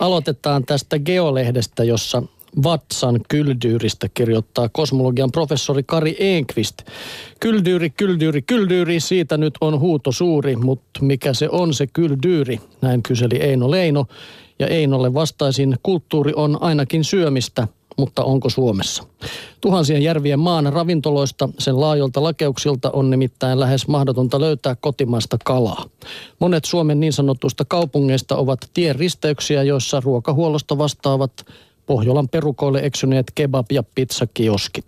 Aloitetaan tästä Geolehdestä, jossa vatsan kyldyyristä kirjoittaa kosmologian professori Kari Enqvist. Kyldyyri, kyldyyri, kyldyyri, siitä nyt on huuto suuri, mutta mikä se on se kyldyyri? Näin kyseli Eino Leino, ja Einolle vastaisin, kulttuuri on ainakin syömistä, mutta onko Suomessa? Tuhansien järvien maan ravintoloista, sen laajoilta lakeuksilta on nimittäin lähes mahdotonta löytää kotimaista kalaa. Monet Suomen niin sanotuista kaupungeista ovat tienristeyksiä, joissa ruokahuollosta vastaavat Pohjolan perukoille eksyneet kebab- ja pizzakioskit.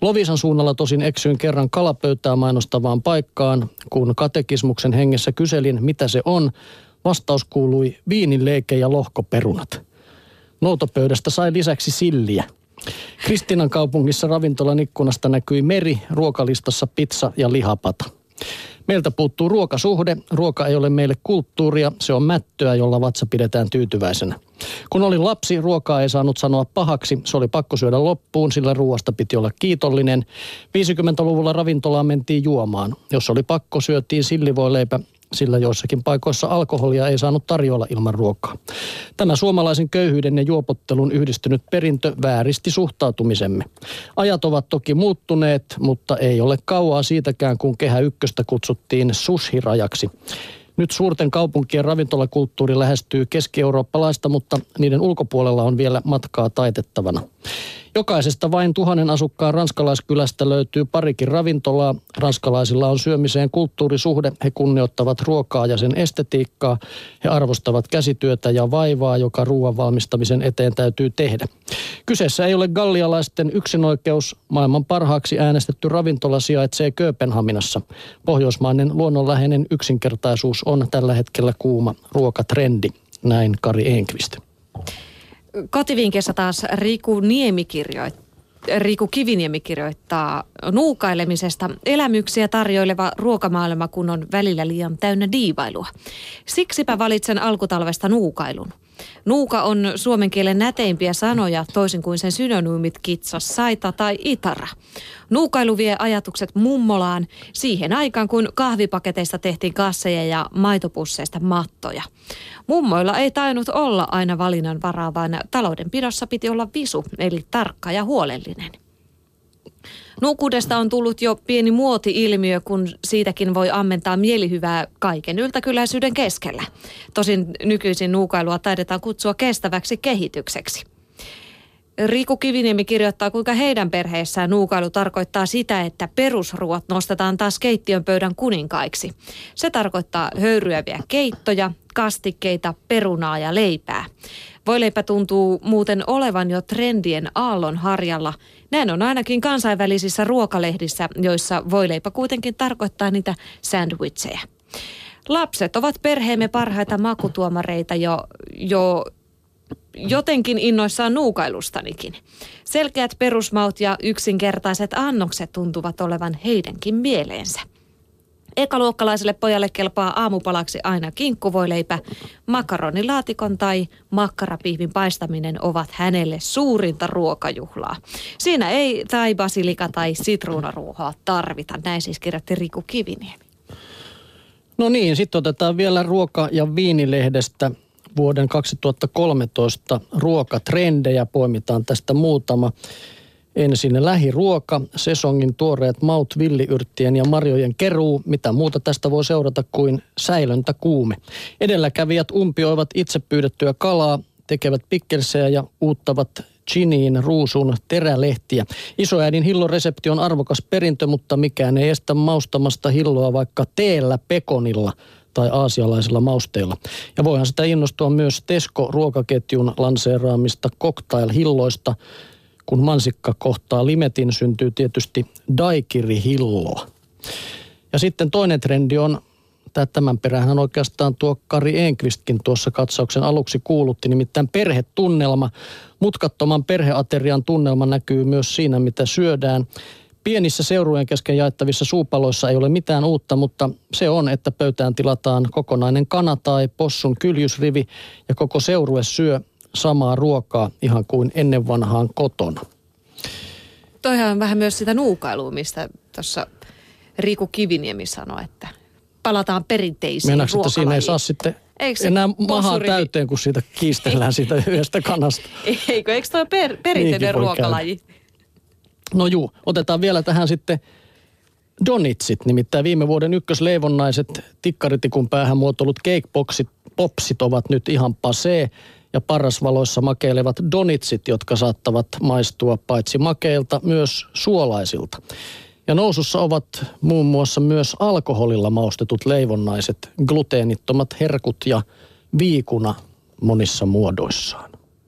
Loviisan suunnalla tosin eksyin kerran kalapöytää mainostavaan paikkaan. Kun katekismuksen hengessä kyselin, mitä se on, vastaus kuului viinileike ja lohkoperunat. Noutopöydästä sai lisäksi silliä. Kristinan kaupungissa ravintolan ikkunasta näkyi meri, ruokalistassa pizza ja lihapata. Meiltä puuttuu ruokasuhde, ruoka ei ole meille kulttuuria, se on mättöä, jolla vatsa pidetään tyytyväisenä. Kun olin lapsi, ruokaa ei saanut sanoa pahaksi, se oli pakko syödä loppuun, sillä ruoasta piti olla kiitollinen. 50-luvulla ravintolaan mentiin juomaan, jos oli pakko syötiin sillivoileipä, sillä joissakin paikoissa alkoholia ei saanut tarjolla ilman ruokaa. Tämä suomalaisen köyhyyden ja juopottelun yhdistynyt perintö vääristi suhtautumisemme. Ajat ovat toki muuttuneet, mutta ei ole kauaa siitäkään, kun Kehä ykköstä kutsuttiin sushirajaksi. Nyt suurten kaupunkien ravintolakulttuuri lähestyy keski-eurooppalaista, mutta niiden ulkopuolella on vielä matkaa taitettavana. Jokaisesta vain 1000 asukkaan ranskalaiskylästä löytyy parikin ravintolaa. Ranskalaisilla on syömiseen kulttuurisuhde. He kunnioittavat ruokaa ja sen estetiikkaa. He arvostavat käsityötä ja vaivaa, joka ruoan valmistamisen eteen täytyy tehdä. Kyseessä ei ole gallialaisten yksinoikeus. Maailman parhaaksi äänestetty ravintola sijaitsee Kööpenhaminassa. Pohjoismainen luonnonläheinen yksinkertaisuus on tällä hetkellä kuuma ruokatrendi. Näin Kari Enqvist. Kotivinkissä taas Riku Kiviniemi kirjoittaa nuukailemisesta. Elämyksiä tarjoileva ruokamaailma, kun on välillä liian täynnä diivailua. Siksipä valitsen alkutalvesta nuukailun. Nuuka on suomen kielen näteimpiä sanoja, toisin kuin sen synonyymit kitsas, saita tai itara. Nuukailu vie ajatukset mummolaan siihen aikaan, kun kahvipaketeista tehtiin kasseja ja maitopusseista mattoja. Mummoilla ei tainnut olla aina valinnan varaa, vaan taloudenpidossa piti olla visu, eli tarkka ja huolellinen. Nuukuudesta on tullut jo pieni muoti-ilmiö, kun siitäkin voi ammentaa mielihyvää kaiken yltäkyläisyyden keskellä. Tosin nykyisin nuukailua taidetaan kutsua kestäväksi kehitykseksi. Riku Kiviniemi kirjoittaa, kuinka heidän perheessään nuukailu tarkoittaa sitä, että perusruot nostetaan taas keittiön pöydän kuninkaiksi. Se tarkoittaa höyryäviä keittoja, kastikkeita, perunaa ja leipää. Voileipä tuntuu muuten olevan jo trendien aallon harjalla. Näin on ainakin kansainvälisissä ruokalehdissä, joissa voileipä kuitenkin tarkoittaa niitä sandwicheja. Lapset ovat perheemme parhaita makutuomareita jo jotenkin innoissaan nuukailustanikin. Selkeät perusmaut ja yksinkertaiset annokset tuntuvat olevan heidänkin mieleensä. Ekaluokkalaiselle pojalle kelpaa aamupalaksi aina kinkkuvoileipä. Makaronilaatikon tai makkarapiimin paistaminen ovat hänelle suurinta ruokajuhlaa. Siinä ei tai basilika tai sitruunaruohoa tarvita. Näin siis kirjoitti Riku Kiviniemi. No niin, sitten otetaan vielä ruoka- ja viinilehdestä vuoden 2013 ruokatrendejä. Poimitaan tästä muutama. Ensin lähiruoka, sesongin tuoreet maut villiyrttien ja marjojen keruu. Mitä muuta tästä voi seurata kuin säilöntä kuume. Edelläkävijät umpioivat itse pyydettyä kalaa, tekevät pikkelsejä ja uuttavat chiniin ruusun terälehtiä. Isoäidin hilloresepti on arvokas perintö, mutta mikään ei estä maustamasta hilloa vaikka teellä pekonilla tai aasialaisilla mausteilla. Ja voihan sitä innostua myös Tesco-ruokaketjun lanseeraamista cocktail-hilloista. Kun mansikka kohtaa limetin, syntyy tietysti daikirihilloa. Ja sitten toinen trendi on, tämän perähän oikeastaan tuo Kari Enqvistkin tuossa katsauksen aluksi kuulutti, nimittäin perhetunnelma. Mutkattoman perheaterian tunnelma näkyy myös siinä, mitä syödään. Pienissä seurueen kesken jaettavissa suupaloissa ei ole mitään uutta, mutta se on, että pöytään tilataan kokonainen kana tai possun kyljysrivi ja koko seurue syö samaa ruokaa ihan kuin ennen vanhaan kotona. Toihan on vähän myös sitä nuukailua, mistä tuossa Riku Kiviniemi sanoi, että palataan perinteisiin ruokalajiin. Siinä ei saa sitten enää mahaa täyteen, kun siitä kiistellään siitä yhdestä kanasta. Eikö toi perinteinen ruokalaji? No juu, otetaan vielä tähän sitten donitsit, nimittäin viime vuoden ykkösleivonnaiset tikkaritikun päähän muotoilut cake popsit ovat nyt ihan pasee, ja parrasvaloissa makeilevat donitsit, jotka saattavat maistua paitsi makeilta myös suolaisilta. Ja nousussa ovat muun muassa myös alkoholilla maustetut leivonnaiset, gluteenittomat herkut ja viikuna monissa muodoissaan.